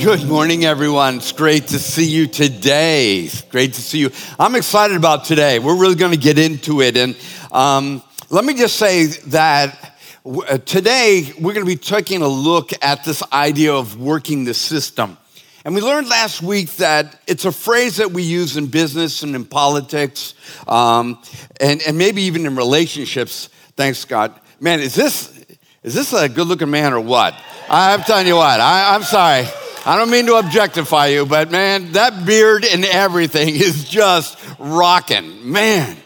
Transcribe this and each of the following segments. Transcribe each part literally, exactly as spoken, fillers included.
Good morning, everyone. It's great to see you today. It's great to see you. I'm excited about today. We're really going to get into it. And um, let me just say that today we're going to be taking a look at this idea of working the system. And we learned last week that it's a phrase that we use in business and in politics um, and, and maybe even in relationships. Thanks, Scott. Man, is this, is this a good-looking man or what? I'm telling you what, I, I'm sorry. I don't mean to objectify you, but man, that beard and everything is just rocking, man.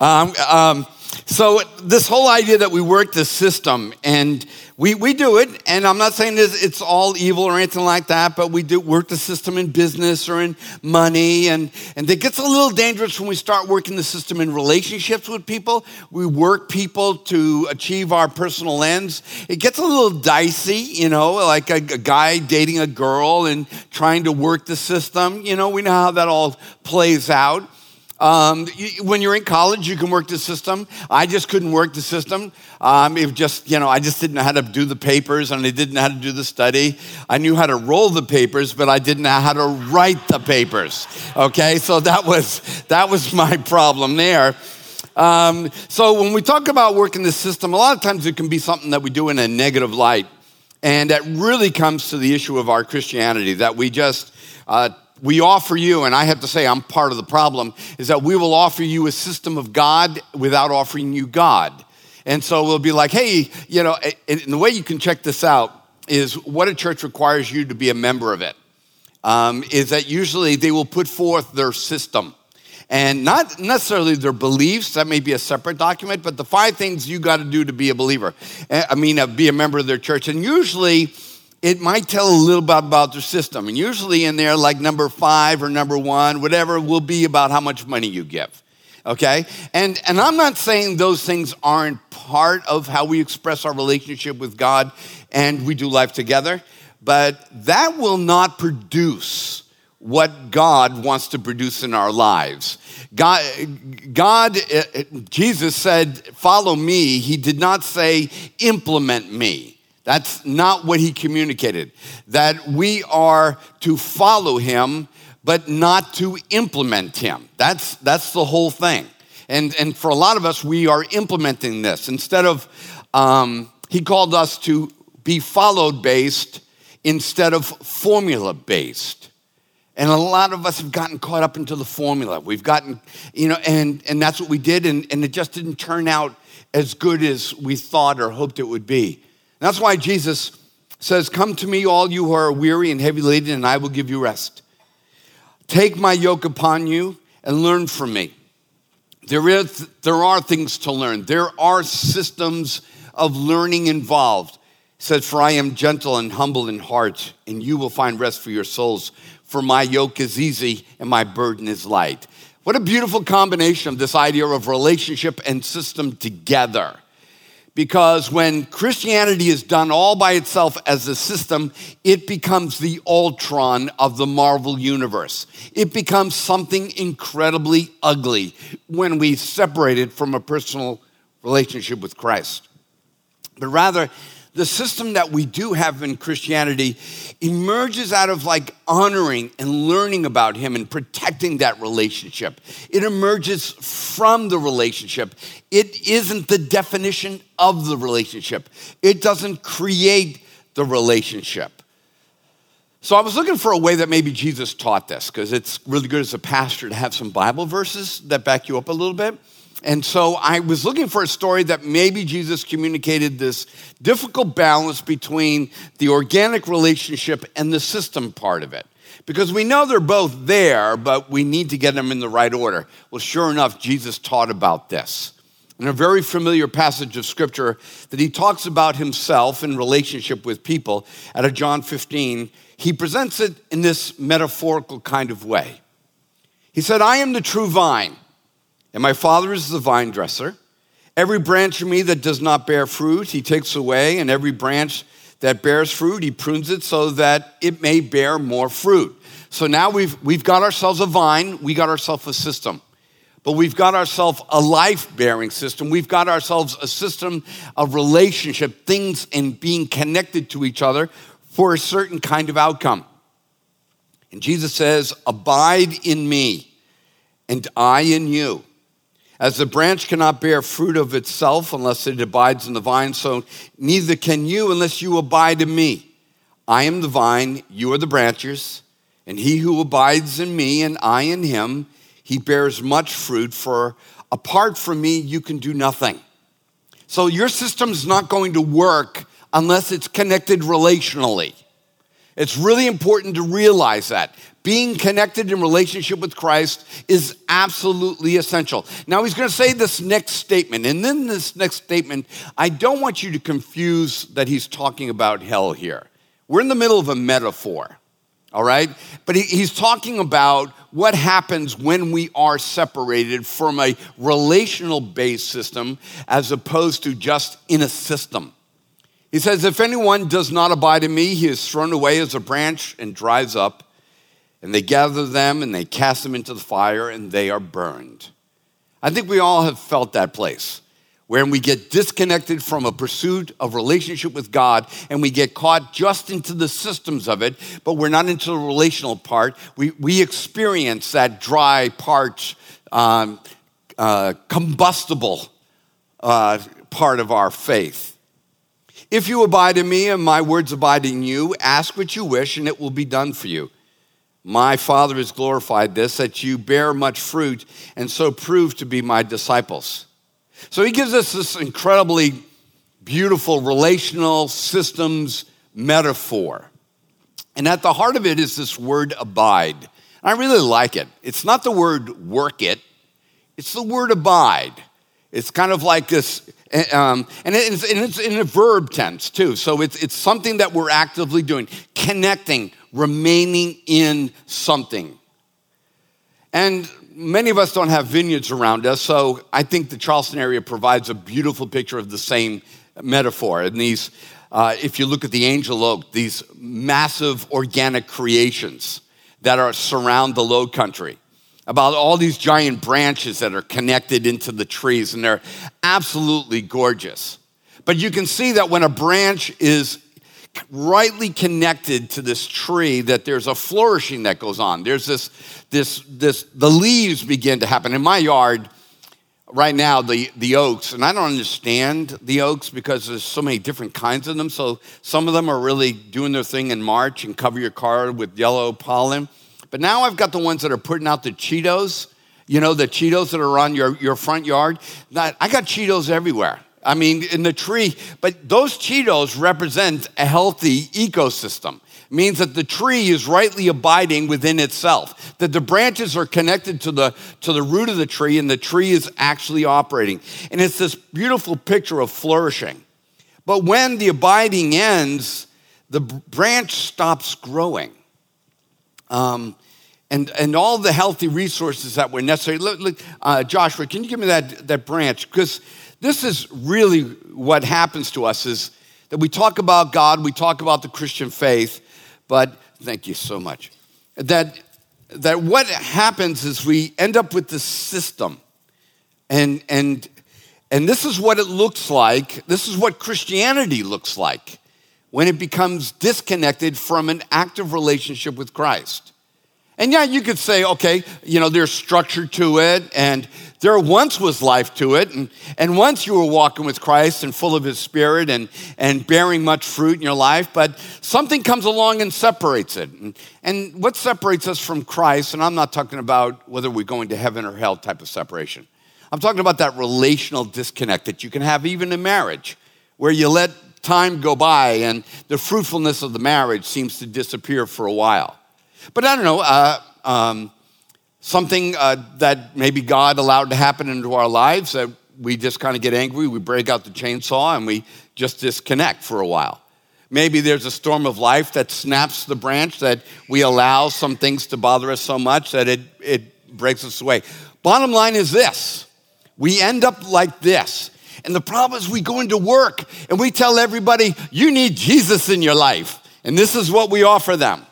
Um, um, so this whole idea that we work the system, and we, we do it, and I'm not saying this, it's all evil or anything like that, but we do work the system in business or in money, and, and it gets a little dangerous when we start working the system in relationships with people. We work people to achieve our personal ends. It gets a little dicey, you know, like a, a guy dating a girl and trying to work the system. You know, we know how that all plays out. Um, you, when you're in college, you can work the system. I just couldn't work the system. Um, it just, you know, I just didn't know how to do the papers, and I didn't know how to do the study. I knew how to roll the papers, but I didn't know how to write the papers. Okay, so that was that was my problem there. Um, so when we talk about working the system, a lot of times it can be something that we do in a negative light, and that really comes to the issue of our Christianity that we just. Uh, We offer you, and I have to say I'm part of the problem, is that we will offer you a system of God without offering you God. And so we'll be like, hey, you know, and the way you can check this out is what a church requires you to be a member of it, um, is that usually they will put forth their system. And not necessarily their beliefs, that may be a separate document, but the five things you got to do to be a believer, I mean, uh, be a member of their church. And usually, it might tell a little bit about their system. And usually in there, like number five or number one, whatever, will be about how much money you give, okay? And and I'm not saying those things aren't part of how we express our relationship with God and we do life together, but that will not produce what God wants to produce in our lives. God, God, Jesus said, follow me. He did not say, implement me. That's not what he communicated, that we are to follow him, but not to implement him. That's that's the whole thing. And and for a lot of us, we are implementing this. Instead of, um, he called us to be followed-based instead of formula-based. And a lot of us have gotten caught up into the formula. We've gotten, you know, and, and that's what we did, and, and it just didn't turn out as good as we thought or hoped it would be. That's why Jesus says, come to me, all you who are weary and heavy laden, and I will give you rest. Take my yoke upon you and learn from me. There is, there are things to learn. There are systems of learning involved. He says, for I am gentle and humble in heart, and you will find rest for your souls. For my yoke is easy and my burden is light. What a beautiful combination of this idea of relationship and system together. Because when Christianity is done all by itself as a system, it becomes the Ultron of the Marvel universe. It becomes something incredibly ugly when we separate it from a personal relationship with Christ. But rather, the system that we do have in Christianity emerges out of like honoring and learning about him and protecting that relationship. It emerges from the relationship. It isn't the definition of the relationship. It doesn't create the relationship. So I was looking for a way that maybe Jesus taught this, because it's really good as a pastor to have some Bible verses that back you up a little bit. And so I was looking for a story that maybe Jesus communicated this difficult balance between the organic relationship and the system part of it. Because we know they're both there, but we need to get them in the right order. Well, sure enough, Jesus taught about this. In a very familiar passage of scripture that he talks about himself in relationship with people, out of John fifteen, he presents it in this metaphorical kind of way. He said, I am the true vine. And my Father is the vine dresser. Every branch in me that does not bear fruit, he takes away, and every branch that bears fruit, he prunes it so that it may bear more fruit. So now we've we've got ourselves a vine, we got ourselves a system. But we've got ourselves a life-bearing system. We've got ourselves a system of relationship, things and being connected to each other for a certain kind of outcome. And Jesus says, abide in me, and I in you. As the branch cannot bear fruit of itself unless it abides in the vine, so neither can you unless you abide in me. I am the vine, you are the branches, and he who abides in me and I in him, he bears much fruit, for apart from me, you can do nothing. So your system's not going to work unless it's connected relationally. It's really important to realize that. Being connected in relationship with Christ is absolutely essential. Now, he's going to say this next statement, and in this next statement, I don't want you to confuse that he's talking about hell here. We're in the middle of a metaphor, all right? But he, he's talking about what happens when we are separated from a relational-based system as opposed to just in a system. He says, if anyone does not abide in me, he is thrown away as a branch and dries up, and they gather them and they cast them into the fire and they are burned. I think we all have felt that place where we get disconnected from a pursuit of relationship with God and we get caught just into the systems of it, but we're not into the relational part. We, we experience that dry, parched, um, uh, combustible uh, part of our faith. If you abide in me and my words abide in you, ask what you wish and it will be done for you. My Father has glorified this, that you bear much fruit and so prove to be my disciples. So he gives us this incredibly beautiful relational systems metaphor. And at the heart of it is this word abide. And I really like it. It's not the word work it. It's the word abide. It's kind of like this... Um, and, it's, and it's in a verb tense, too. So it's, it's something that we're actively doing, connecting, remaining in something. And many of us don't have vineyards around us, so I think the Charleston area provides a beautiful picture of the same metaphor. And these, uh, if you look at the Angel Oak, these massive organic creations that are surround the Low Country, about all these giant branches that are connected into the trees, and they're absolutely gorgeous. But you can see that when a branch is rightly connected to this tree, that there's a flourishing that goes on. There's this, this, this, the leaves begin to happen. In my yard right now, the, the oaks, and I don't understand the oaks because there's so many different kinds of them, so some of them are really doing their thing in March and cover your car with yellow pollen. But now I've got the ones that are putting out the Cheetos, you know, the Cheetos that are on your, your front yard. Now, I got Cheetos everywhere. I mean, in the tree. But those Cheetos represent a healthy ecosystem. It means that the tree is rightly abiding within itself, that the branches are connected to the, to the root of the tree, and the tree is actually operating. And it's this beautiful picture of flourishing. But when the abiding ends, the branch stops growing. Um, and and all the healthy resources that were necessary. Look, look, uh, Joshua, can you give me that, that branch? Because this is really what happens to us is that we talk about God, we talk about the Christian faith, but thank you so much. That that what happens is we end up with this system, and and and this is what it looks like. This is what Christianity looks like when it becomes disconnected from an active relationship with Christ. And yeah, you could say, okay, you know, there's structure to it, and there once was life to it, and, and once you were walking with Christ and full of his spirit and, and bearing much fruit in your life, but something comes along and separates it. And, and what separates us from Christ, and I'm not talking about whether we're going to heaven or hell type of separation. I'm talking about that relational disconnect that you can have even in marriage, where you let time go by and the fruitfulness of the marriage seems to disappear for a while. But I don't know, uh, um, something uh, that maybe God allowed to happen into our lives that we just kind of get angry, we break out the chainsaw and we just disconnect for a while. Maybe there's a storm of life that snaps the branch that we allow some things to bother us so much that it, it breaks us away. Bottom line is this, we end up like this. And the problem is we go into work and we tell everybody, you need Jesus in your life. And this is what we offer them.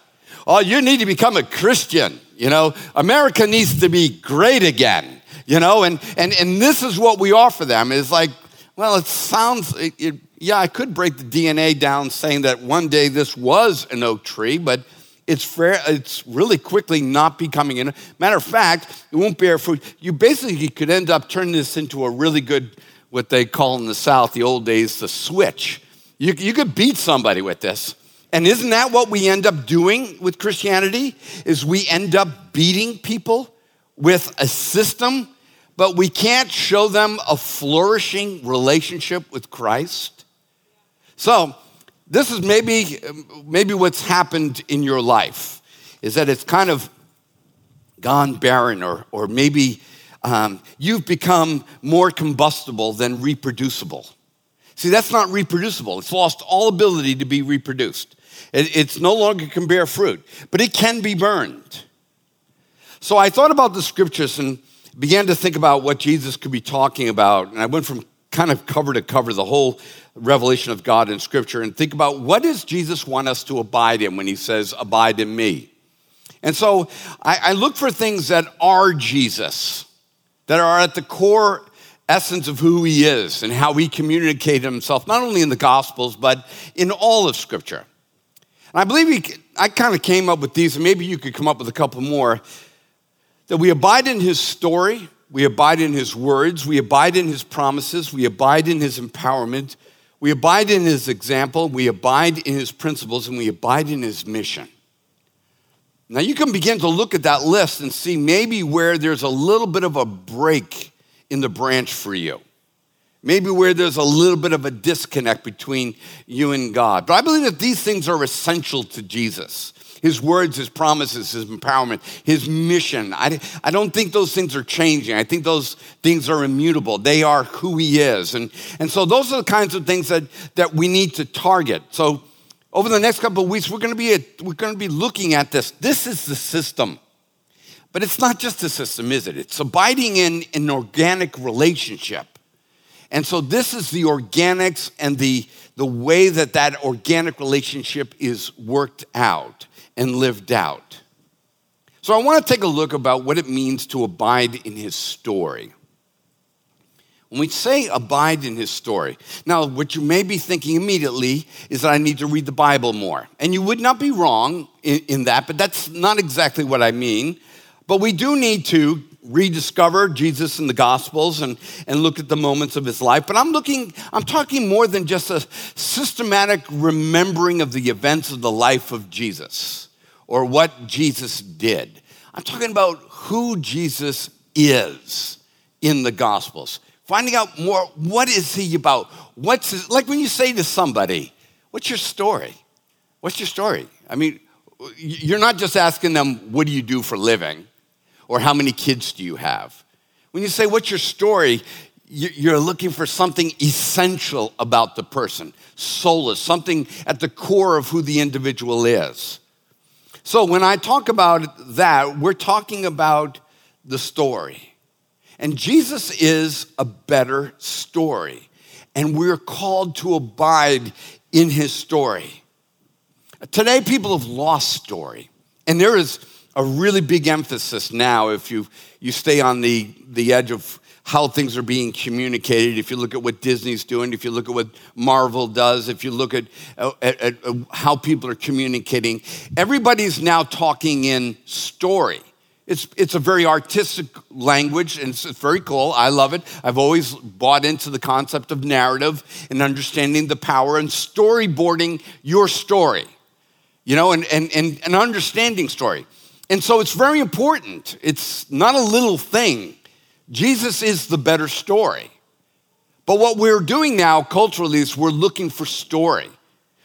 Oh, you need to become a Christian. You know, America needs to be great again. You know, and and, and this is what we offer them. It's like, well, it sounds, it, it, yeah, I could break the D N A down saying that one day this was an oak tree, but It's fair, it's really quickly not becoming enough. Matter of fact, it won't bear fruit. You basically could end up turning this into a really good, what they call in the South, the old days, the switch. You, you could beat somebody with this. And isn't that what we end up doing with Christianity? Is we end up beating people with a system, but we can't show them a flourishing relationship with Christ. So this is maybe maybe what's happened in your life, is that it's kind of gone barren, or, or maybe um, you've become more combustible than reproducible. See, that's not reproducible. It's lost all ability to be reproduced. It, it's no longer can bear fruit, but it can be burned. So I thought about the scriptures and began to think about what Jesus could be talking about. And I went from kind of cover to cover, the whole revelation of God in scripture, and think about what does Jesus want us to abide in when he says, abide in me. And so I, I look for things that are Jesus, that are at the core essence of who he is and how he communicated himself, not only in the Gospels, but in all of scripture. And I believe he, I kind of came up with these, and maybe you could come up with a couple more, that we abide in his story, we abide in his words, we abide in his promises, we abide in his empowerment, we abide in his example, we abide in his principles, and we abide in his mission. Now you can begin to look at that list and see maybe where there's a little bit of a break in the branch for you. Maybe where there's a little bit of a disconnect between you and God. But I believe that these things are essential to Jesus. His words, his promises, his empowerment, his mission. I, I don't think those things are changing. I think those things are immutable. They are who he is. And, and so those are the kinds of things that, that we need to target. So over the next couple of weeks, we're gonna be a, we're gonna be looking at this. This is the system. But it's not just a system, is it? It's abiding in an organic relationship. And so this is the organics and the, the way that that organic relationship is worked out and lived out. So I want to take a look about what it means to abide in his story. When we say abide in his story, now what you may be thinking immediately is that I need to read the Bible more. And you would not be wrong in, in that, but that's not exactly what I mean. But we do need to rediscover Jesus in the Gospels and, and look at the moments of his life. But I'm looking, I'm talking more than just a systematic remembering of the events of the life of Jesus or what Jesus did. I'm talking about who Jesus is in the Gospels. Finding out more, what is he about? What's his, like when you say to somebody, what's your story? What's your story? I mean, you're not just asking them, what do you do for a living? Or how many kids do you have? When you say, what's your story? You're looking for something essential about the person, soulless, something at the core of who the individual is. So when I talk about that, we're talking about the story. And Jesus is a better story. And we're called to abide in his story. Today, people have lost story. And there is a really big emphasis now, if you, you stay on the, the edge of how things are being communicated, if you look at what Disney's doing, if you look at what Marvel does, if you look at, at, at how people are communicating, everybody's now talking in story. It's, it's a very artistic language, and it's very cool. I love it. I've always bought into the concept of narrative and understanding the power and storyboarding your story, you know, and, and, and, and understanding story. And so it's very important. It's not a little thing. Jesus is the better story. But what we're doing now culturally is we're looking for story.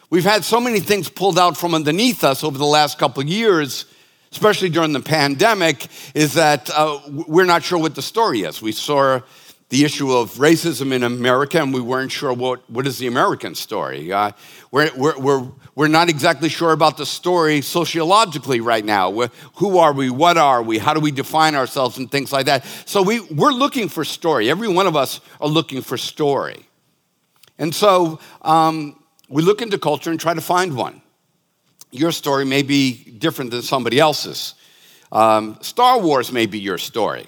We've had so many things pulled out from underneath us over the last couple of years, especially during the pandemic, is that uh, we're not sure what the story is. We saw the issue of racism in America, and we weren't sure what, what is the American story. Uh, we're, we're, we're, we're not exactly sure about the story sociologically right now. We're, who are we? What are we? How do we define ourselves and things like that? So we, we're looking for story. Every one of us are looking for story. And so um, we look into culture and try to find one. Your story may be different than somebody else's. Um, Star Wars may be your story.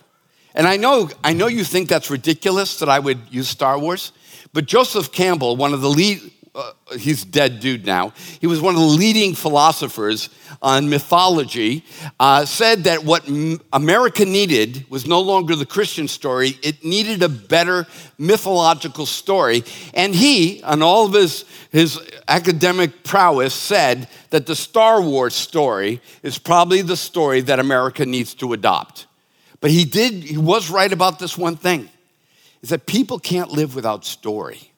And I know I know you think that's ridiculous that I would use Star Wars, but Joseph Campbell, one of the lead, uh, he's a dead dude now. He was one of the leading philosophers on mythology, uh, said that what America needed was no longer the Christian story. It needed a better mythological story. And he, on all of his, his academic prowess, said that the Star Wars story is probably the story that America needs to adopt. But he did, he was right about this one thing, is that people can't live without story.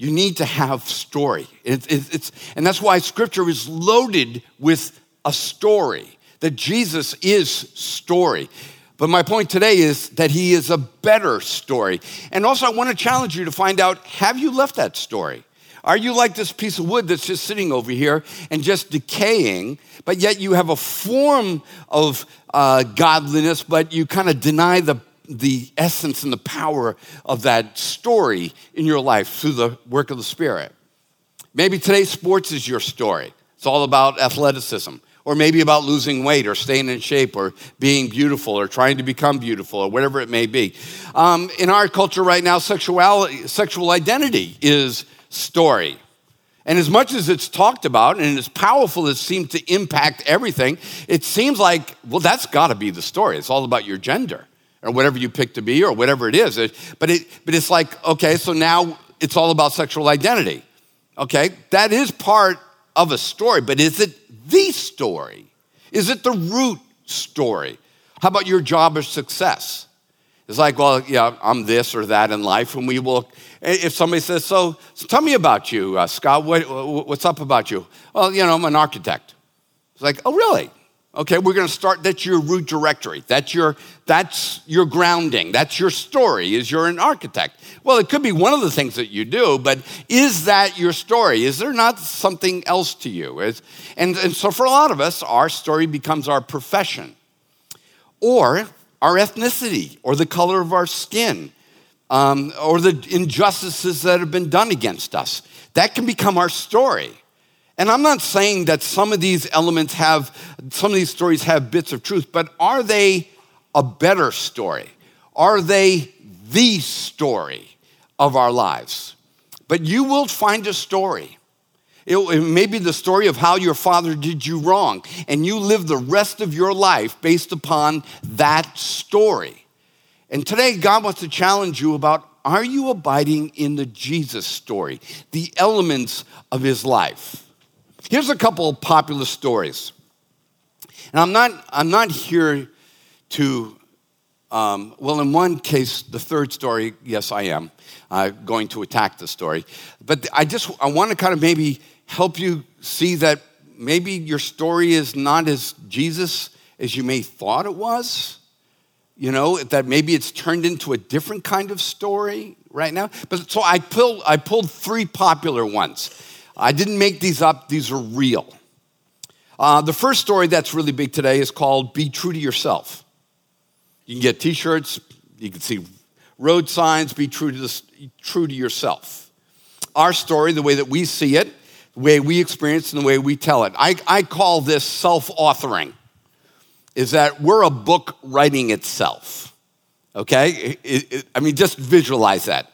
You need to have story. It, it, it's, and that's why Scripture is loaded with a story, that Jesus is story. But my point today is that he is a better story. And also I want to challenge you to find out, have you left that story? Are you like this piece of wood that's just sitting over here and just decaying, but yet you have a form of uh, godliness, but you kind of deny the the essence and the power of that story in your life through the work of the Spirit? Maybe today sports is your story. It's all about athleticism, or maybe about losing weight or staying in shape or being beautiful or trying to become beautiful or whatever it may be. Um, in our culture right now, sexuality, sexual identity is story. And as much as it's talked about and as powerful as it seems to impact everything, it seems like, well, that's gotta be the story. It's all about your gender, or whatever you pick to be, or whatever it is. But it, but it's like, okay, so now it's all about sexual identity. Okay, that is part of a story, but is it the story? Is it the root story? How about your job or success? It's like, well, yeah, I'm this or that in life, and we will, if somebody says, so, so tell me about you, uh, Scott, what, what's up about you? Well, you know, I'm an architect. It's like, oh, really? Okay, we're gonna start, that's your root directory. That's your that's your grounding. That's your story, is you're an architect. Well, it could be one of the things that you do, but is that your story? Is there not something else to you? Is, and, and so for a lot of us, our story becomes our profession or our ethnicity or the color of our skin um, or the injustices that have been done against us. That can become our story. And I'm not saying that some of these elements have, some of these stories have bits of truth, but are they a better story? Are they the story of our lives? But you will find a story. It, it may be the story of how your father did you wrong, and you live the rest of your life based upon that story. And today, God wants to challenge you about, are you abiding in the Jesus story, the elements of his life? Here's a couple of popular stories. And I'm not, I'm not here to, um, well, in one case, the third story, yes, I am uh, going to attack the story. But I just, I want to kind of maybe help you see that maybe your story is not as Jesus as you may thought it was. You know, that maybe it's turned into a different kind of story right now. But so I pulled, I pulled three popular ones. I didn't make these up, these are real. Uh, the first story that's really big today is called Be True to Yourself. You can get t-shirts, you can see road signs, be true to, this, true to yourself. Our story, the way that we see it, the way we experience it, and the way we tell it. I, I call this self-authoring, is that we're a book writing itself, okay? It, it, I mean, just visualize that.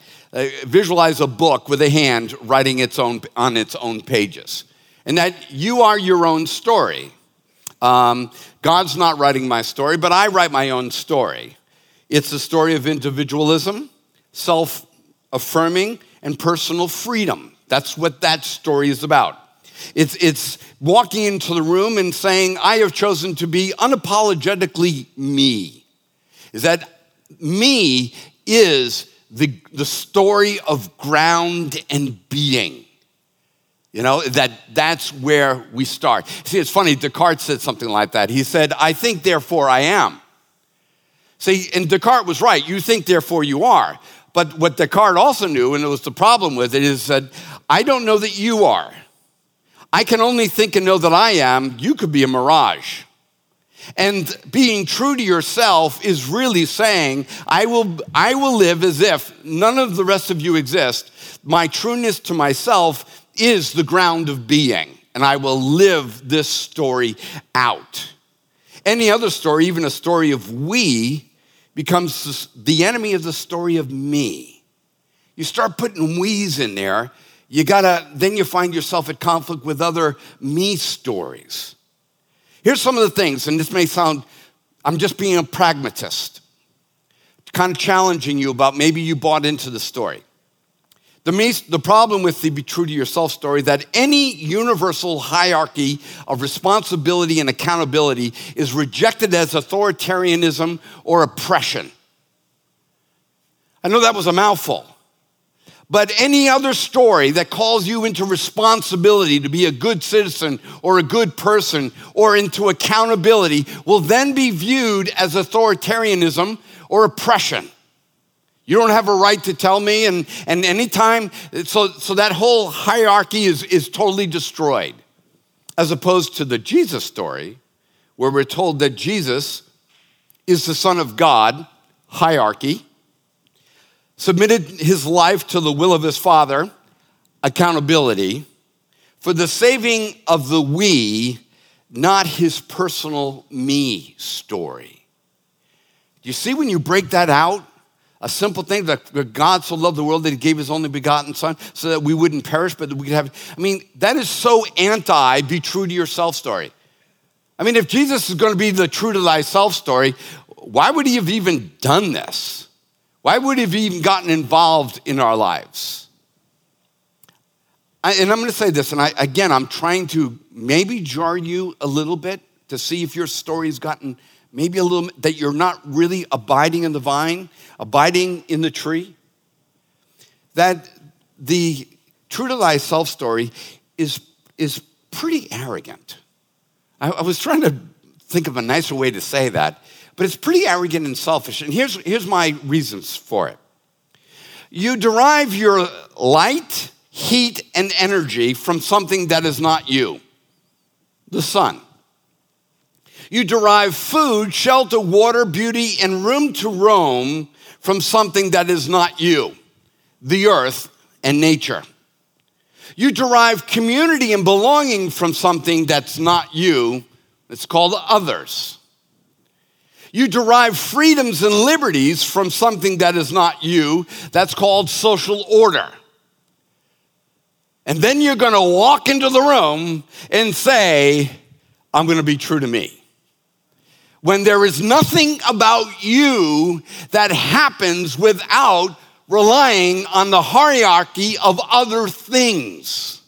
Visualize a book with a hand writing its own on its own pages. And that you are your own story. Um, God's not writing my story, but I write my own story. It's a story of individualism, self-affirming, and personal freedom. That's what that story is about. It's, it's walking into the room and saying, I have chosen to be unapologetically me. Is that me is The, the story of ground and being. You know, that that's where we start. See, it's funny, Descartes said something like that. He said, I think, therefore I am. See, and Descartes was right. You think, therefore you are. But what Descartes also knew, and it was the problem with it, is that I don't know that you are. I can only think and know that I am. You could be a mirage. And being true to yourself is really saying, I will I will live as if none of the rest of you exist. My trueness to myself is the ground of being, and I will live this story out. Any other story, even a story of we, becomes the enemy of the story of me. You start putting we's in there, You gotta, then you find yourself at conflict with other me stories. Here's some of the things, and this may sound, I'm just being a pragmatist, kind of challenging you about maybe you bought into the story. The, me, the problem with the be true to yourself story that any universal hierarchy of responsibility and accountability is rejected as authoritarianism or oppression. I know that was a mouthful, but any other story that calls you into responsibility to be a good citizen or a good person or into accountability will then be viewed as authoritarianism or oppression. You don't have a right to tell me, and, and anytime, so, so that whole hierarchy is, is totally destroyed. As opposed to the Jesus story, where we're told that Jesus is the Son of God, hierarchy, submitted his life to the will of his Father, accountability, for the saving of the we, not his personal me story. You see, when you break that out, a simple thing, that God so loved the world that he gave his only begotten son so that we wouldn't perish, but that we could have, I mean, that is so anti be true to yourself story. I mean, if Jesus is gonna be the true to thyself story, why would he have even done this? Why would he have even gotten involved in our lives? I, and I'm gonna say this, and I, again, I'm trying to maybe jar you a little bit to see if your story's gotten maybe a little, that you're not really abiding in the vine, abiding in the tree. That the true to thyself story is, is pretty arrogant. I, I was trying to think of a nicer way to say that, but it's pretty arrogant and selfish. And here's, here's my reasons for it. You derive your light, heat, and energy from something that is not you, the sun. You derive food, shelter, water, beauty, and room to roam from something that is not you, the earth and nature. You derive community and belonging from something that's not you, it's called others. You derive freedoms and liberties from something that is not you, that's called social order. And then you're gonna walk into the room and say, I'm gonna be true to me. When there is nothing about you that happens without relying on the hierarchy of other things.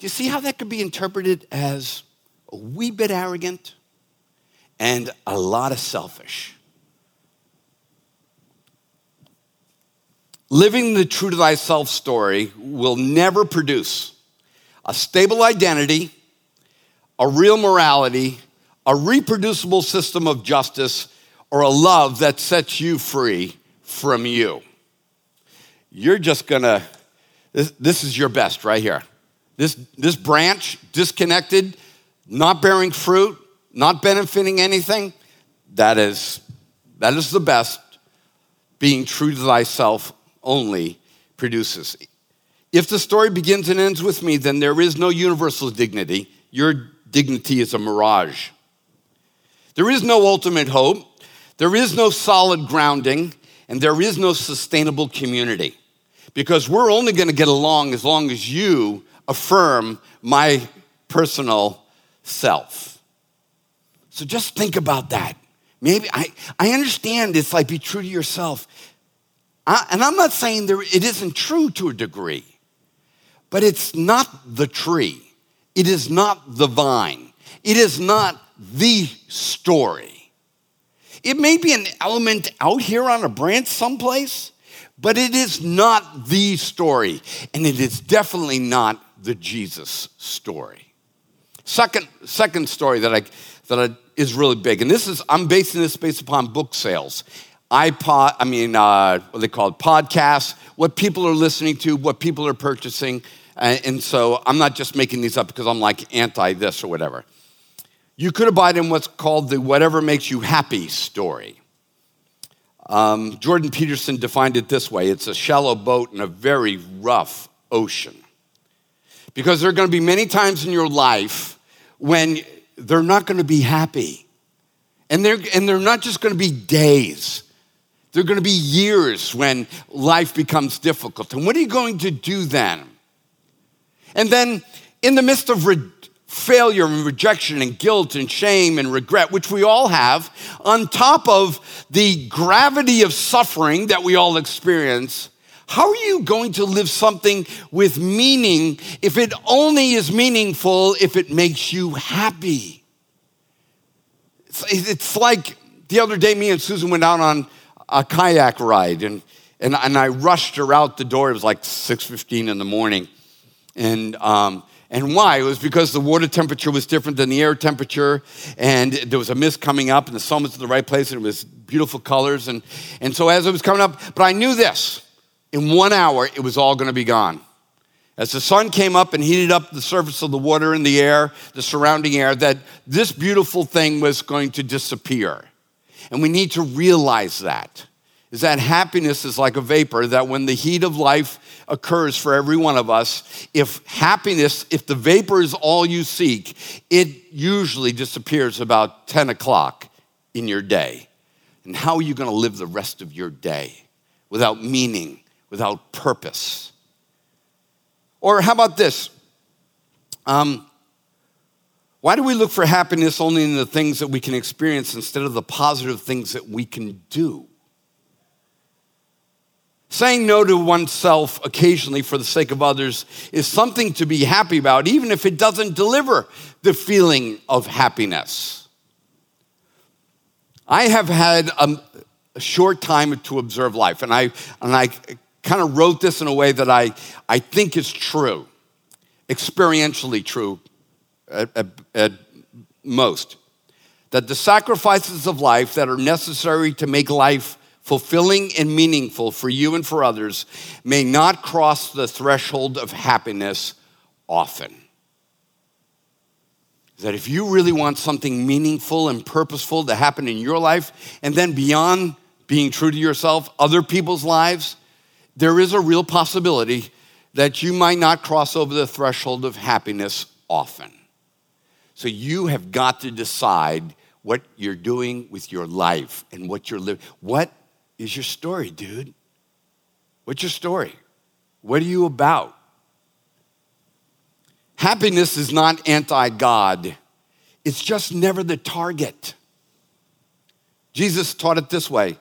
Do you see how that could be interpreted as a wee bit arrogant and a lot of selfish? Living the true to thyself story will never produce a stable identity, a real morality, a reproducible system of justice, or a love that sets you free from you. You're just gonna, this, this is your best right here. This, this branch, disconnected, not bearing fruit, not benefiting anything, that is, that is the best being true to thyself only produces. If the story begins and ends with me, then there is no universal dignity. Your dignity is a mirage. There is no ultimate hope, there is no solid grounding, and there is no sustainable community, because we're only gonna get along as long as you affirm my personal self. So just think about that. Maybe, I, I understand it's like be true to yourself, I, and I'm not saying there, it isn't true to a degree, but it's not the tree, it is not the vine, it is not the story. It may be an element out here on a branch someplace, but it is not the story, and it is definitely not the Jesus story. Second, second story that I that I, is really big, and this is I'm basing this based upon book sales, iPod. I mean, uh, what they call it, podcasts. What people are listening to, what people are purchasing, uh, and so I'm not just making these up because I'm like anti this or whatever. You could abide in what's called the whatever makes you happy story. Um, Jordan Peterson defined it this way. It's a shallow boat in a very rough ocean. Because there are gonna be many times in your life when they're not gonna be happy. And they're, and they're not just gonna be days. They're gonna be years when life becomes difficult. And what are you going to do then? And then in the midst of re- failure and rejection and guilt and shame and regret, which we all have, on top of the gravity of suffering that we all experience, how are you going to live something with meaning if it only is meaningful if it makes you happy? It's, it's like the other day, me and Susan went out on a kayak ride, and and, and I rushed her out the door. It was like six fifteen in the morning. And um, and why? It was because the water temperature was different than the air temperature, and there was a mist coming up, and the sun was in the right place, and it was beautiful colors. And, and so as it was coming up, but I knew this. In one hour, it was all going to be gone. As the sun came up and heated up the surface of the water and the air, the surrounding air, that this beautiful thing was going to disappear. And we need to realize that, is that happiness is like a vapor, that when the heat of life occurs for every one of us, if happiness, if the vapor is all you seek, it usually disappears about ten o'clock in your day. And how are you going to live the rest of your day without meaning? Without purpose. Or how about this? Um, why do we look for happiness only in the things that we can experience instead of the positive things that we can do? Saying no to oneself occasionally for the sake of others is something to be happy about, even if it doesn't deliver the feeling of happiness. I have had a, a short time to observe life, and I and I. kind of wrote this in a way that I, I think is true, experientially true at, at, at most, that the sacrifices of life that are necessary to make life fulfilling and meaningful for you and for others may not cross the threshold of happiness often. That if you really want something meaningful and purposeful to happen in your life, and then beyond being true to yourself, other people's lives, there is a real possibility that you might not cross over the threshold of happiness often. So you have got to decide what you're doing with your life and what you're living. What is your story, dude? What's your story? What are you about? Happiness is not anti-God. It's just never the target. Jesus taught it this way.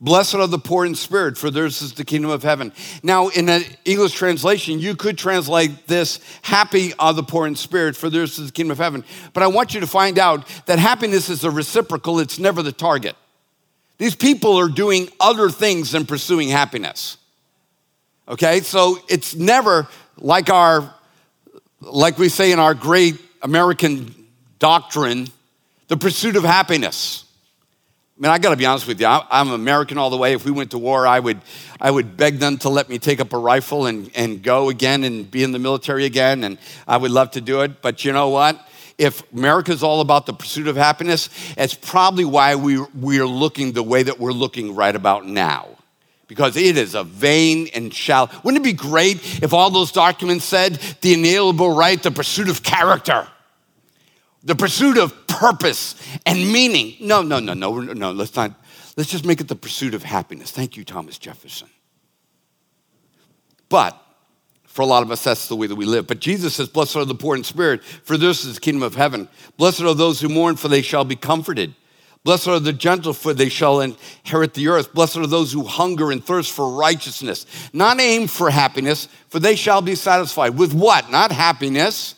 Blessed are the poor in spirit, for theirs is the kingdom of heaven. Now, in an English translation, you could translate this, happy are the poor in spirit, for theirs is the kingdom of heaven. But I want you to find out that happiness is a reciprocal, it's never the target. These people are doing other things than pursuing happiness. Okay, so it's never like our, like we say in our great American doctrine, the pursuit of happiness. I mean, I gotta be honest with you, I'm American all the way. If we went to war, I would I would beg them to let me take up a rifle and, and go again and be in the military again, and I would love to do it. But you know what? If America's all about the pursuit of happiness, that's probably why we we're looking the way that we're looking right about now. Because it is a vain and shallow. Wouldn't it be great if all those documents said the inalienable right, the pursuit of character? The pursuit of purpose and meaning. No, no, no, no, no, let's not. Let's just make it the pursuit of happiness. Thank you, Thomas Jefferson. But for a lot of us, that's the way that we live. But Jesus says, blessed are the poor in spirit, for theirs is the kingdom of heaven. Blessed are those who mourn, for they shall be comforted. Blessed are the gentle, for they shall inherit the earth. Blessed are those who hunger and thirst for righteousness. Not aim for happiness, for they shall be satisfied. With what? Not happiness,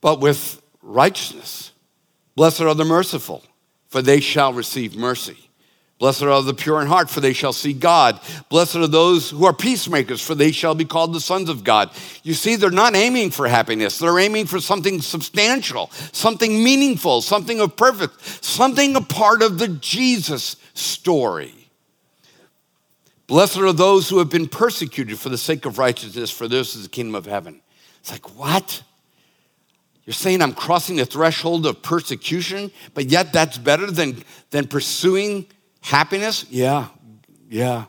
but with righteousness. Blessed are the merciful, for they shall receive mercy. Blessed are the pure in heart, for they shall see God. Blessed are those who are peacemakers, for they shall be called the sons of God. You see, they're not aiming for happiness. They're aiming for something substantial, something meaningful, something of perfect, something a part of the Jesus story. Blessed are those who have been persecuted for the sake of righteousness, for theirs is the kingdom of heaven. It's like, what? You're saying I'm crossing the threshold of persecution, but yet that's better than, than pursuing happiness? Yeah, yeah.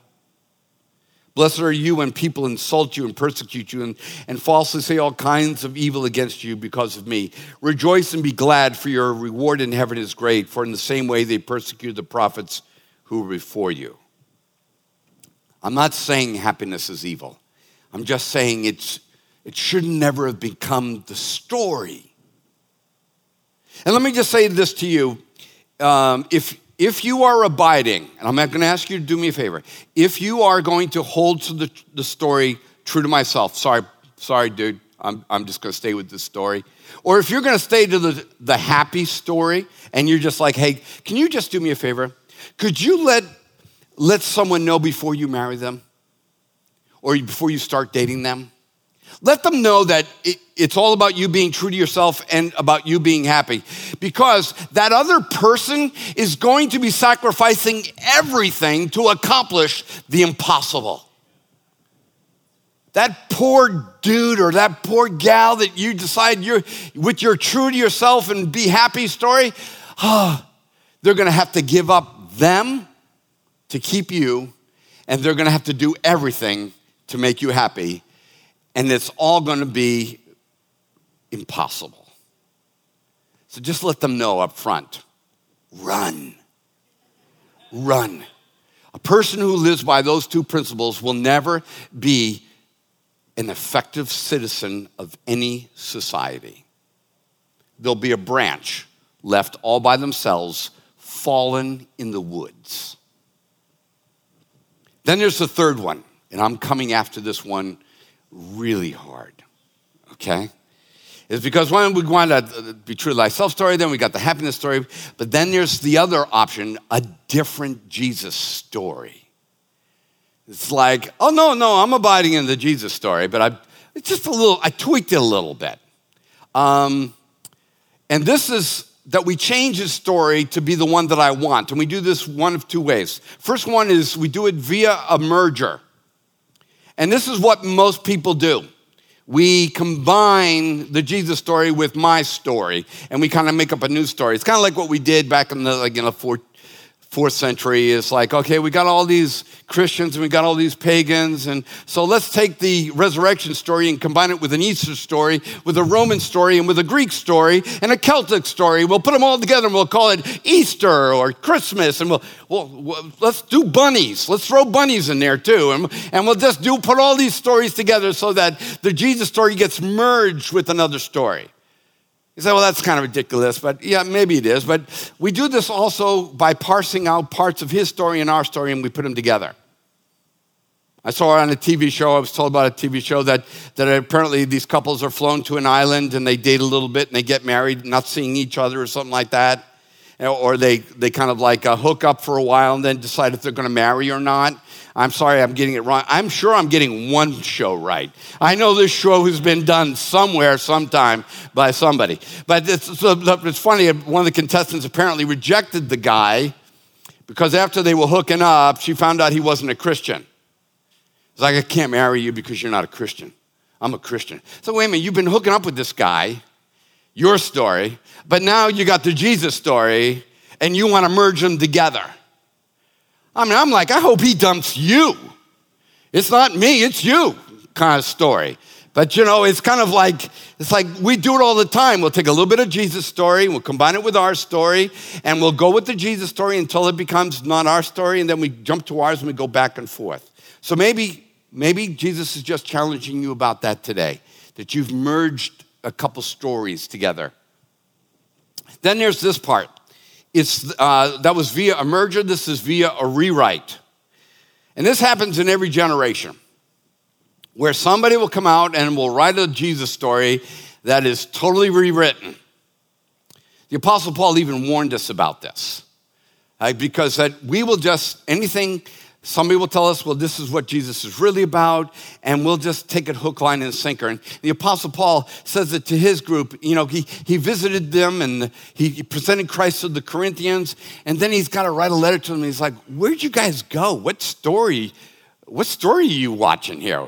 Blessed are you when people insult you and persecute you and, and falsely say all kinds of evil against you because of me. Rejoice and be glad, for your reward in heaven is great, for in the same way they persecuted the prophets who were before you. I'm not saying happiness is evil. I'm just saying it's It should never have become the story. And let me just say this to you. Um, if, if you are abiding, and I'm not going to ask you to do me a favor, if you are going to hold to the, the story true to myself, sorry, sorry, dude, I'm, I'm just going to stay with this story. Or if you're going to stay to the, the happy story and you're just like, hey, can you just do me a favor? Could you let, let someone know before you marry them or before you start dating them? Let them know that it, it's all about you being true to yourself and about you being happy, because that other person is going to be sacrificing everything to accomplish the impossible. That poor dude or that poor gal that you decide you're with your true to yourself and be happy story, oh, they're going to have to give up them to keep you, and they're going to have to do everything to make you happy. And it's all going to be impossible. So just let them know up front. Run. Run. A person who lives by those two principles will never be an effective citizen of any society. They'll be a branch left all by themselves, fallen in the woods. Then there's the third one, and I'm coming after this one really hard, okay? It's because when we want to be true to thyself story, then we got the happiness story, but then there's the other option, a different Jesus story. It's like, oh no, no, I'm abiding in the Jesus story, but I, it's just a little, I tweaked it a little bit. Um, and this is that we change his story to be the one that I want, and we do this one of two ways. First one is we do it via a merger. And this is what most people do. We combine the Jesus story with my story, and we kind of make up a new story. It's kind of like what we did back in the, like in the fourth, fourth century. It's like, okay, we got all these Christians and we got all these pagans, and so let's take the resurrection story and combine it with an Easter story, with a Roman story, and with a Greek story, and a Celtic story. We'll put them all together and we'll call it Easter or Christmas, and we'll, well let's do bunnies. Let's throw bunnies in there too, and, and we'll just do put all these stories together so that the Jesus story gets merged with another story. You say, well, that's kind of ridiculous, but yeah, maybe it is. But we do this also by parsing out parts of his story and our story, and we put them together. I saw on a T V show, I was told about a T V show that, that apparently these couples are flown to an island and they date a little bit and they get married, not seeing each other or something like that. Or they, they kind of like hook up for a while and then decide if they're going to marry or not. I'm sorry, I'm getting it wrong. I'm sure I'm getting one show right. I know this show has been done somewhere, sometime by somebody. But it's, it's funny, one of the contestants apparently rejected the guy because after they were hooking up, she found out he wasn't a Christian. It's like, I can't marry you because you're not a Christian. I'm a Christian. So wait a minute, you've been hooking up with this guy, your story, but now you got the Jesus story and you want to merge them together. I mean, I'm like, I hope he dumps you. It's not me, it's you kind of story. But, you know, it's kind of like, it's like we do it all the time. We'll take a little bit of Jesus' story, we'll combine it with our story, and we'll go with the Jesus story until it becomes not our story, and then we jump to ours and we go back and forth. So maybe, maybe Jesus is just challenging you about that today, that you've merged a couple stories together. Then there's this part. It's uh, that was via a merger. This is via a rewrite. And this happens in every generation where somebody will come out and will write a Jesus story that is totally rewritten. The Apostle Paul even warned us about this, right? Because that we will just, anything, somebody will tell us, well, this is what Jesus is really about, and we'll just take it hook, line, and sinker. And the Apostle Paul says it to his group. You know, he, he visited them, and he presented Christ to the Corinthians, and then he's got to write a letter to them. He's like, where'd you guys go? What story, what story are you watching here?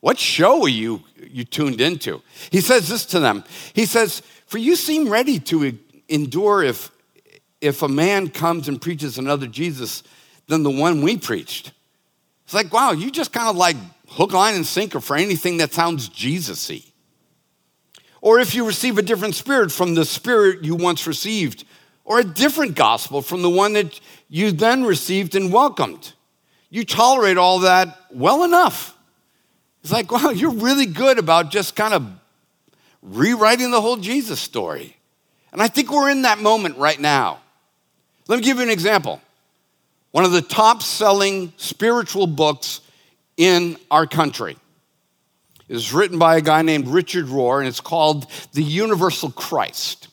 What show are you, you tuned into? He says this to them. He says, for you seem ready to endure if, if a man comes and preaches another Jesus than the one we preached. It's like, wow, you just kind of like hook, line, and sinker for anything that sounds Jesus-y. Or if you receive a different spirit from the spirit you once received, or a different gospel from the one that you then received and welcomed, you tolerate all that well enough. It's like, wow, you're really good about just kind of rewriting the whole Jesus story. And I think we're in that moment right now. Let me give you an example. One of the top-selling spiritual books in our country is written by a guy named Richard Rohr, and it's called The Universal Christ.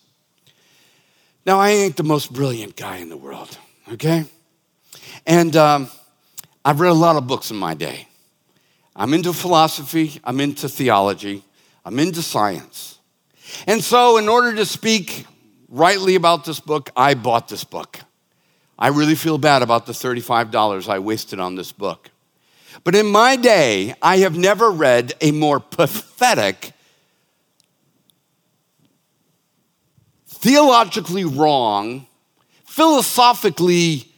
Now, I ain't the most brilliant guy in the world, okay? And um, I've read a lot of books in my day. I'm into philosophy, I'm into theology, I'm into science. And so in order to speak rightly about this book, I bought this book. I really feel bad about the thirty-five dollars I wasted on this book. But in my day, I have never read a more pathetic, theologically wrong, philosophically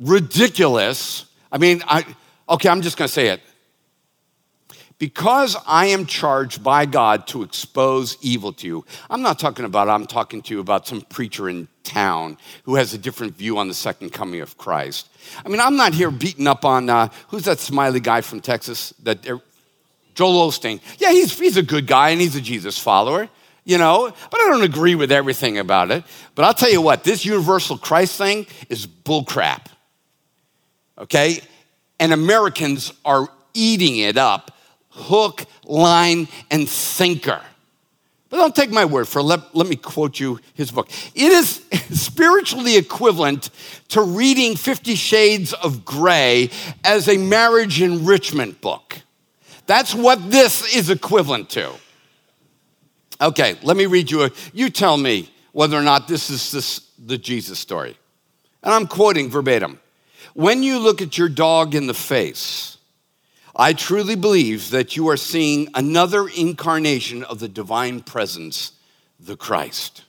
ridiculous, I mean, I okay, I'm just gonna say it. Because I am charged by God to expose evil to you, I'm not talking about, I'm talking to you about some preacher in town who has a different view on the second coming of Christ. I mean, I'm not here beating up on, uh, who's that smiley guy from Texas? That uh, Joel Osteen. Yeah, he's, he's a good guy and he's a Jesus follower, you know, but I don't agree with everything about it. But I'll tell you what, this universal Christ thing is bullcrap, okay? And Americans are eating it up hook, line, and sinker. But don't take my word for it. Let, let me quote you his book. It is spiritually equivalent to reading Fifty Shades of Grey as a marriage enrichment book. That's what this is equivalent to. Okay, let me read you a, you tell me whether or not this is this, the Jesus story. And I'm quoting verbatim. When you look at your dog in the face, I truly believe that you are seeing another incarnation of the divine presence, the Christ.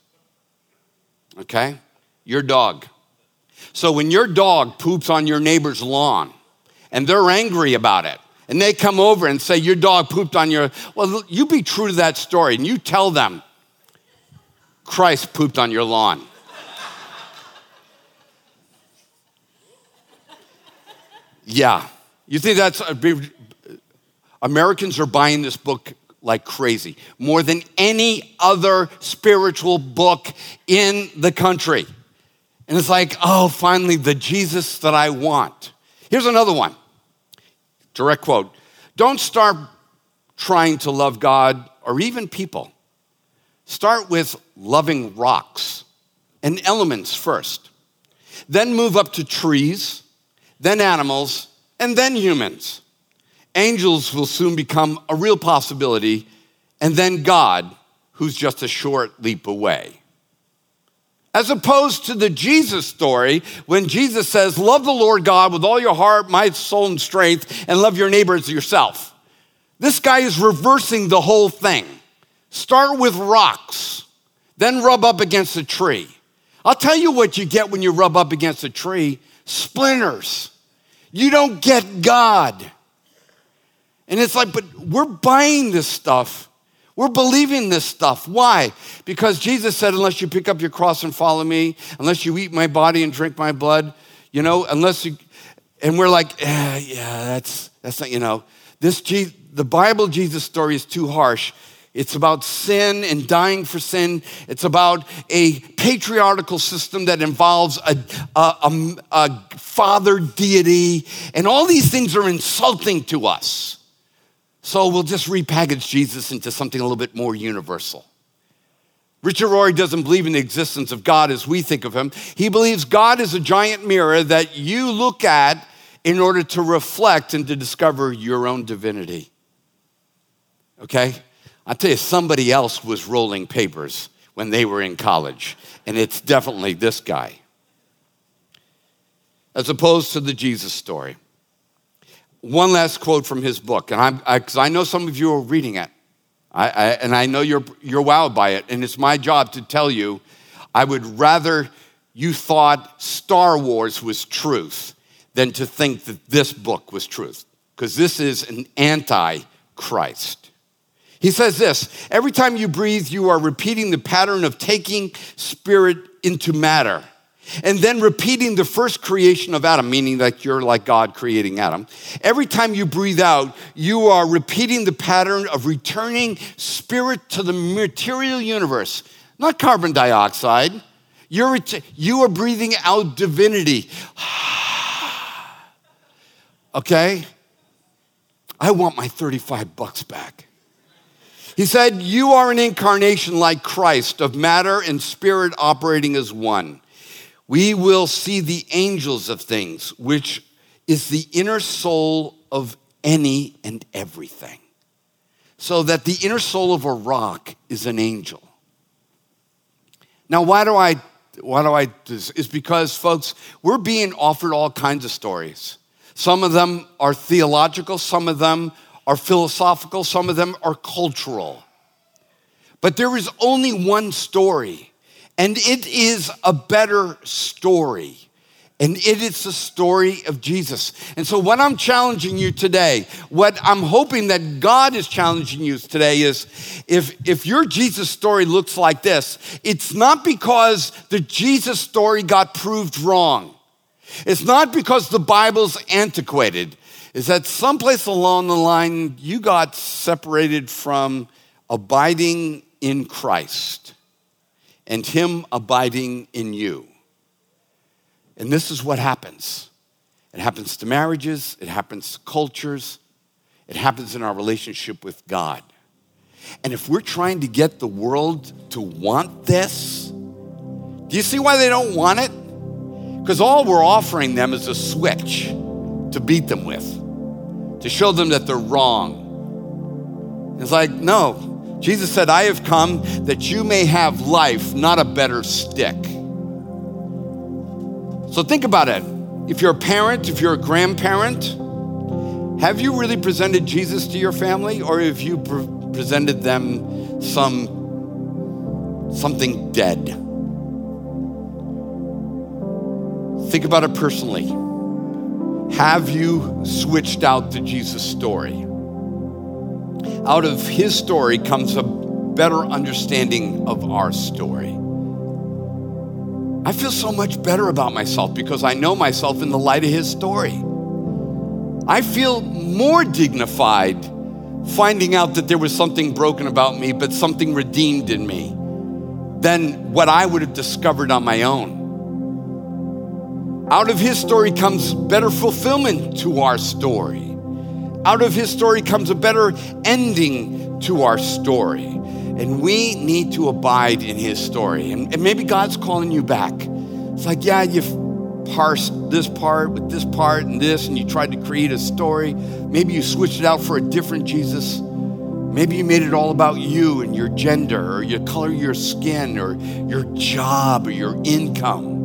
Okay? Your dog. So when your dog poops on your neighbor's lawn and they're angry about it and they come over and say, your dog pooped on your, well, you be true to that story and you tell them, Christ pooped on your lawn. Yeah. You think that's, Americans are buying this book like crazy, more than any other spiritual book in the country. And it's like, oh, finally, the Jesus that I want. Here's another one, direct quote. Don't start trying to love God or even people. Start with loving rocks and elements first. Then move up to trees, then animals, and then humans. Angels will soon become a real possibility, and then God, who's just a short leap away. As opposed to the Jesus story, when Jesus says, love the Lord God with all your heart, mind, soul, and strength, and love your neighbor as yourself. This guy is reversing the whole thing. Start with rocks, then rub up against a tree. I'll tell you what you get when you rub up against a tree, splinters. You don't get God. And it's like, but we're buying this stuff. We're believing this stuff. Why? Because Jesus said, unless you pick up your cross and follow me, unless you eat my body and drink my blood, you know, unless you, and we're like, eh, yeah, that's, that's not, you know, this, Je- the Bible Jesus story is too harsh. It's about sin and dying for sin. It's about a patriarchal system that involves a, a, a, a father deity. And all these things are insulting to us. So we'll just repackage Jesus into something a little bit more universal. Richard Rohr doesn't believe in the existence of God as we think of him. He believes God is a giant mirror that you look at in order to reflect and to discover your own divinity. Okay? I tell you, somebody else was rolling papers when they were in college, and it's definitely this guy, as opposed to the Jesus story. One last quote from his book, and I'm because I, I know some of you are reading it, I, I, and I know you're you're wowed by it, and it's my job to tell you, I would rather you thought Star Wars was truth than to think that this book was truth, because this is an anti-Christ. He says this, every time you breathe, you are repeating the pattern of taking spirit into matter and then repeating the first creation of Adam, meaning that you're like God creating Adam. Every time you breathe out, you are repeating the pattern of returning spirit to the material universe, not carbon dioxide. You're, you are breathing out divinity. Okay? I want my thirty-five bucks back. He said, you are an incarnation like Christ of matter and spirit operating as one. We will see the angels of things, which is the inner soul of any and everything. So that the inner soul of a rock is an angel. Now, why do I, why do I, it's because, folks, we're being offered all kinds of stories. Some of them are theological, some of them are philosophical, some of them are cultural. But there is only one story, and it is a better story. And it is the story of Jesus. And so what I'm challenging you today, what I'm hoping that God is challenging you today is, if, if your Jesus story looks like this, it's not because the Jesus story got proved wrong. It's not because the Bible's antiquated. It's that someplace along the line, you got separated from abiding in Christ and him abiding in you. And this is what happens. It happens to marriages, it happens to cultures, it happens in our relationship with God. And if we're trying to get the world to want this, do you see why they don't want it? Because all we're offering them is a switch to beat them with, to show them that they're wrong. It's like, no, Jesus said, I have come that you may have life, not a better stick. So think about it. If you're a parent, if you're a grandparent, have you really presented Jesus to your family, or have you pre- presented them some something dead? Think about it personally. Have you switched out the Jesus story? Out of his story comes a better understanding of our story. I feel so much better about myself because I know myself in the light of his story. I feel more dignified finding out that there was something broken about me, but something redeemed in me than what I would have discovered on my own. Out of his story comes better fulfillment to our story. Out of his story comes a better ending to our story. And we need to abide in his story. And, and maybe God's calling you back. It's like, yeah, you've parsed this part with this part and this, and you tried to create a story. Maybe you switched it out for a different Jesus. Maybe you made it all about you and your gender or your color of your skin or your job or your income.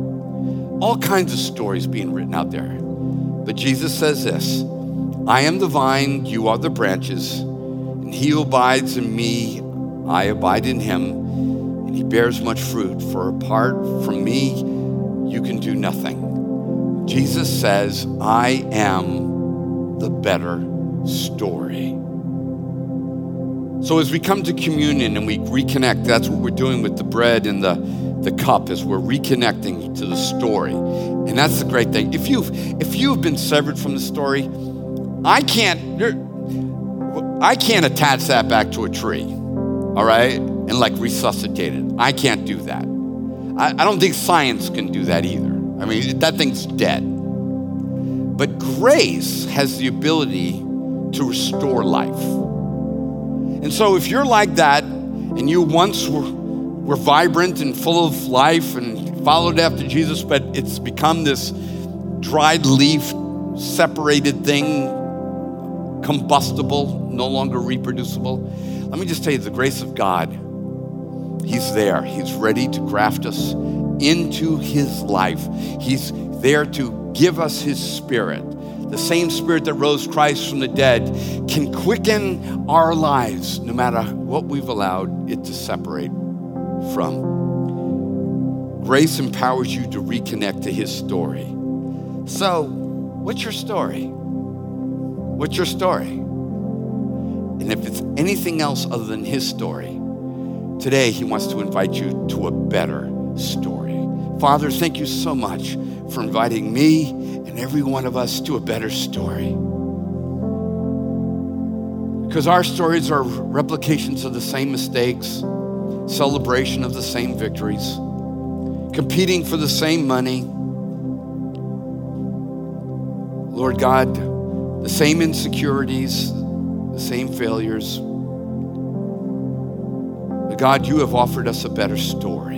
All kinds of stories being written out there. But Jesus says this, I am the vine, you are the branches, and he who abides in me, I abide in him, and he bears much fruit, for apart from me, you can do nothing. Jesus says, I am the better story. So as we come to communion and we reconnect, that's what we're doing with the bread and the, the cup, is we're reconnecting to the story. And that's the great thing. If you've, if you've been severed from the story, I can't, you're, I can't attach that back to a tree. All right, and like resuscitated. I can't do that. I, I don't think science can do that either. I mean, that thing's dead. But grace has the ability to restore life. And so if you're like that, and you once were, were vibrant and full of life and followed after Jesus, but it's become this dried leaf, separated thing, combustible, no longer reproducible, let me just tell you, the grace of God, he's there. He's ready to graft us into his life. He's there to give us his spirit. The same spirit that rose Christ from the dead can quicken our lives no matter what we've allowed it to separate from. Grace empowers you to reconnect to his story. So, what's your story? What's your story? And if it's anything else other than his story, today he wants to invite you to a better story. Father, thank you so much for inviting me and every one of us to a better story. Because our stories are replications of the same mistakes, celebration of the same victories, competing for the same money. Lord God, the same insecurities, the same failures. But God, you have offered us a better story.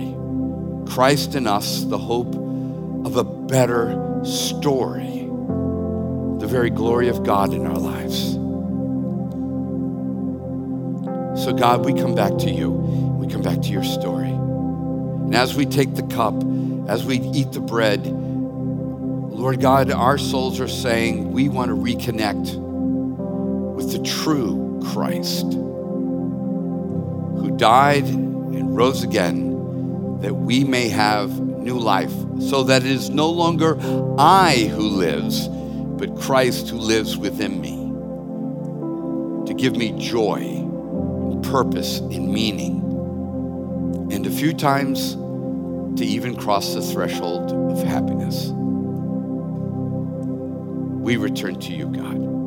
Christ in us, the hope of a better story, the very glory of God in our lives. So God, we come back to you. We come back to your story. And as we take the cup, as we eat the bread, Lord God, our souls are saying, we want to reconnect with the true Christ who died and rose again, that we may have new life, so that it is no longer I who lives, but Christ who lives within me, to give me joy, and purpose, and meaning, and a few times to even cross the threshold of happiness. We return to you, God.